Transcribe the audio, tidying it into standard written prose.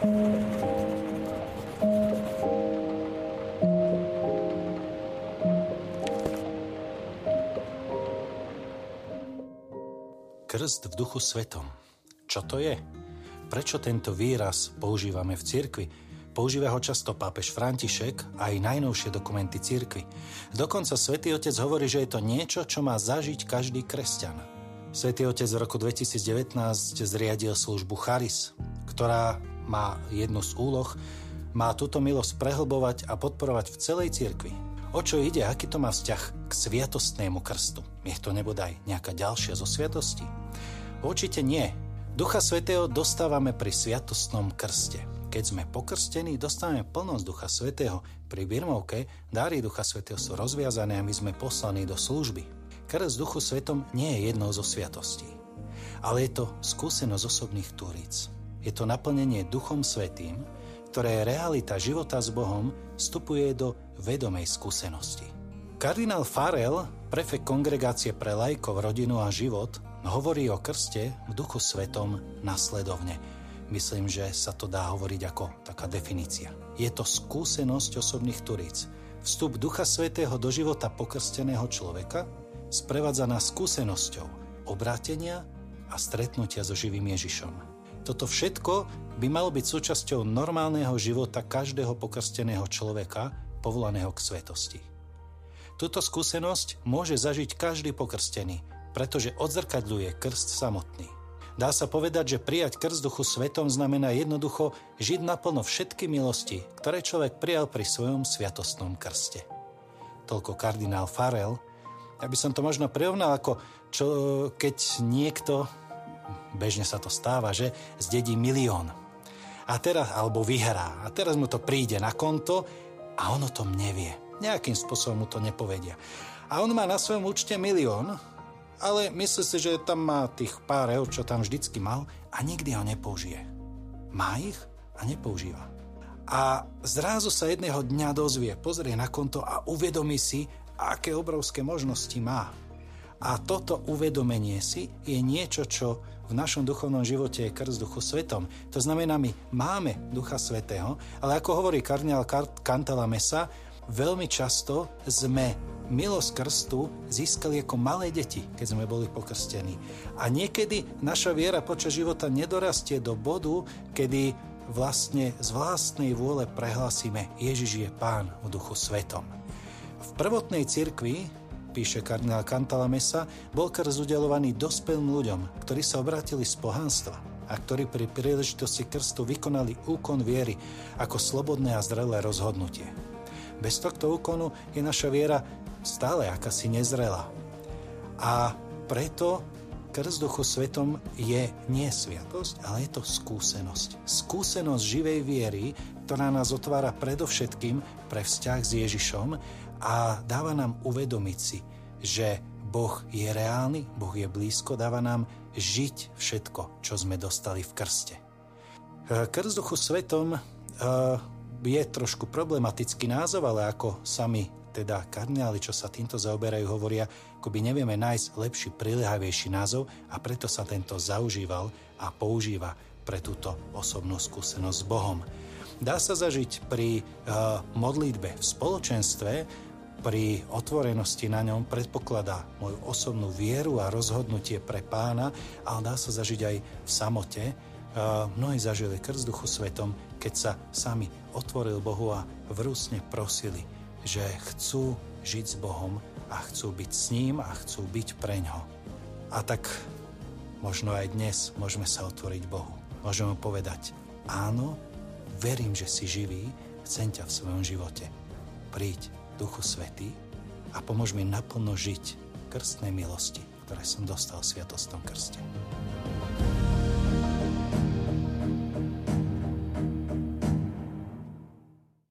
Krst v Duchu Svätom. Čo to je? Prečo tento výraz používame v cirkvi? Používa ho často pápež František a aj najnovšie dokumenty cirkvi. Dokonca Svätý Otec hovorí, že je to niečo, čo má zažiť každý kresťan. Svätý Otec v roku 2019 zriadil službu Charis, ktorá má jednu z úloh, má túto milosť prehlbovať a podporovať v celej cirkvi. O čo ide, aký to má vzťah k sviatostnému krstu? Je to nebodaj nejaká ďalšia zo sviatostí? Určite nie. Ducha Svätého dostávame pri sviatostnom krste. Keď sme pokrstení, dostávame plnosť Ducha Svätého. Pri birmovke dáry Ducha Svätého sú rozviazané a my sme poslaní do služby. Krst Duchu Svätom nie je jednou zo sviatostí, ale je to skúsenosť osobných túric. Je to naplnenie Duchom Svätým, ktoré realita života s Bohom vstupuje do vedomej skúsenosti. Kardinál Farrell, prefekt Kongregácie pre laikov, rodinu a život, hovorí o krste v Duchu Svätom nasledovne. Myslím, že sa to dá hovoriť ako taká definícia. Je to skúsenosť osobných turíc. Vstup Ducha Svätého do života pokrsteného človeka sprevádzaná skúsenosťou obrátenia a stretnutia so živým Ježišom. Toto všetko by malo byť súčasťou normálneho života každého pokrsteného človeka, povolaného k svätosti. Túto skúsenosť môže zažiť každý pokrstený, pretože odzrkadľuje krst samotný. Dá sa povedať, že prijať krst Duchu Svätom znamená jednoducho žiť naplno všetky milosti, ktoré človek prijal pri svojom sviatostnom krste. Toľko kardinál Farrell. Aby som to možno prirovnal ako keď niekto... Bežne sa to stáva, že zdedí milión. Alebo vyhrá. A teraz mu to príde na konto a on o tom nevie. Nejakým spôsobom mu to nepovedia. A on má na svojom účte milión, ale myslí si, že tam má tých pár eur, čo tam vždycky mal a nikdy ho nepoužije. Má ich a nepoužíva. A zrazu sa jedného dňa dozvie, pozrie na konto a uvedomí si, aké obrovské možnosti má. A toto uvedomenie si je niečo, čo v našom duchovnom živote je krst Duchu Svätom. To znamená, my máme Ducha Svätého, ale ako hovorí kardinál Cantalamessa, veľmi často sme milosť krstu získali ako malé deti, keď sme boli pokrstení. A niekedy naša viera počas života nedorastie do bodu, kedy vlastne z vlastnej vôle prehlásime Ježiš je Pán v Duchu Svätom. V prvotnej cirkvi, píše kardinál Cantalamessa, bol krst udeľovaný dospelým ľuďom, ktorí sa obrátili z pohánstva a ktorí pri príležitosti krstu vykonali úkon viery ako slobodné a zrelé rozhodnutie. Bez tohto úkonu je naša viera stále akasi nezrelá. A preto krst Duchu Svätom je nie sviatosť, ale je to skúsenosť. Skúsenosť živej viery, ktorá nás otvára predovšetkým pre vzťah s Ježišom a dáva nám uvedomiť si, že Boh je reálny, Boh je blízko, dáva nám žiť všetko, čo sme dostali v krste. Krst Duchu Svätom je trošku problematický názov, ale ako sami kardináli, čo sa týmto zaoberajú, hovoria, akoby nevieme nájsť lepší, priľahavejší názov a preto sa tento zaužíval a používa pre túto osobnú skúsenosť s Bohom. Dá sa zažiť pri modlitbe v spoločenstve, pri otvorenosti na ňom predpokladá moju osobnú vieru a rozhodnutie pre Pána, ale dá sa zažiť aj v samote. Mnohí zažili krst Duchu Svätom, keď sa sami otvoril Bohu a vrúcne prosili, že chcú žiť s Bohom a chcú byť s ním a chcú byť preňho. A tak možno aj dnes môžeme sa otvoriť Bohu. Môžeme povedať, áno, verím, že si živý, chcem ťa v svojom živote. Príď, Duchu Svätý, a pomôž mi naplno žiť krstnej milosti, ktoré som dostal v sviatostnom krste.